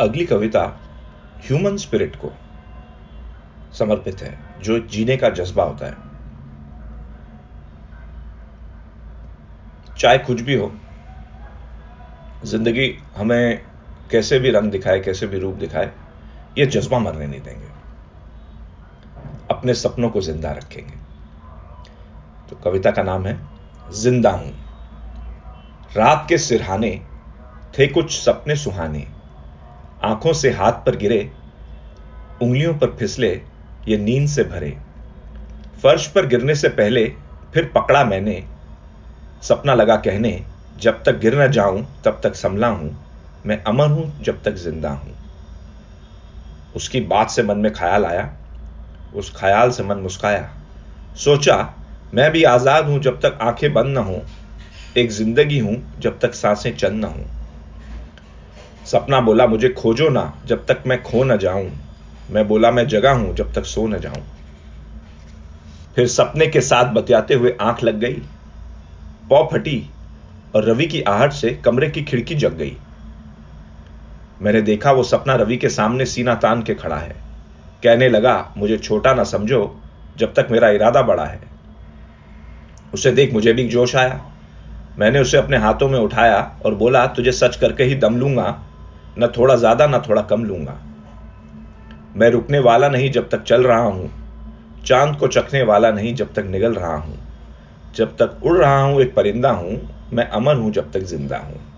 अगली कविता human spirit को समर्पित है, जो जीने का जज्बा होता है। चाहे कुछ भी हो, जिंदगी हमें कैसे भी रंग दिखाए, कैसे भी रूप दिखाए, ये जज्बा मरने नहीं देंगे, अपने सपनों को जिंदा रखेंगे। तो कविता का नाम है जिंदा हूं। रात के सिरहाने थे कुछ सपने सुहाने, आंखों से हाथ पर गिरे, उंगलियों पर फिसले, ये नींद से भरे। फर्श पर गिरने से पहले फिर पकड़ा मैंने, सपना लगा कहने, जब तक गिर न जाऊं तब तक संभला हूं, मैं अमर हूं जब तक जिंदा हूं। उसकी बात से मन में ख्याल आया, उस ख्याल से मन मुस्काया, सोचा मैं भी आजाद हूं जब तक आंखें बंद न हों, एक जिंदगी हूं जब तक सांसें चंद न हों। सपना बोला मुझे खोजो ना जब तक मैं खो न जाऊं, मैं बोला मैं जगा हूं जब तक सो न जाऊं। फिर सपने के साथ बतियाते हुए आंख लग गई, पौ फटी और रवि की आहट से कमरे की खिड़की जग गई। मैंने देखा वो सपना रवि के सामने सीना तान के खड़ा है, कहने लगा मुझे छोटा ना समझो जब तक मेरा इरादा बड़ा है। उसे देख मुझे भी जोश आया, मैंने उसे अपने हाथों में उठाया और बोला तुझे सच करके ही दम लूंगा, न थोड़ा ज्यादा ना थोड़ा कम लूंगा। मैं रुकने वाला नहीं जब तक चल रहा हूं, चांद को चखने वाला नहीं जब तक निगल रहा हूं, जब तक उड़ रहा हूं एक परिंदा हूं, मैं अमर हूं जब तक जिंदा हूं।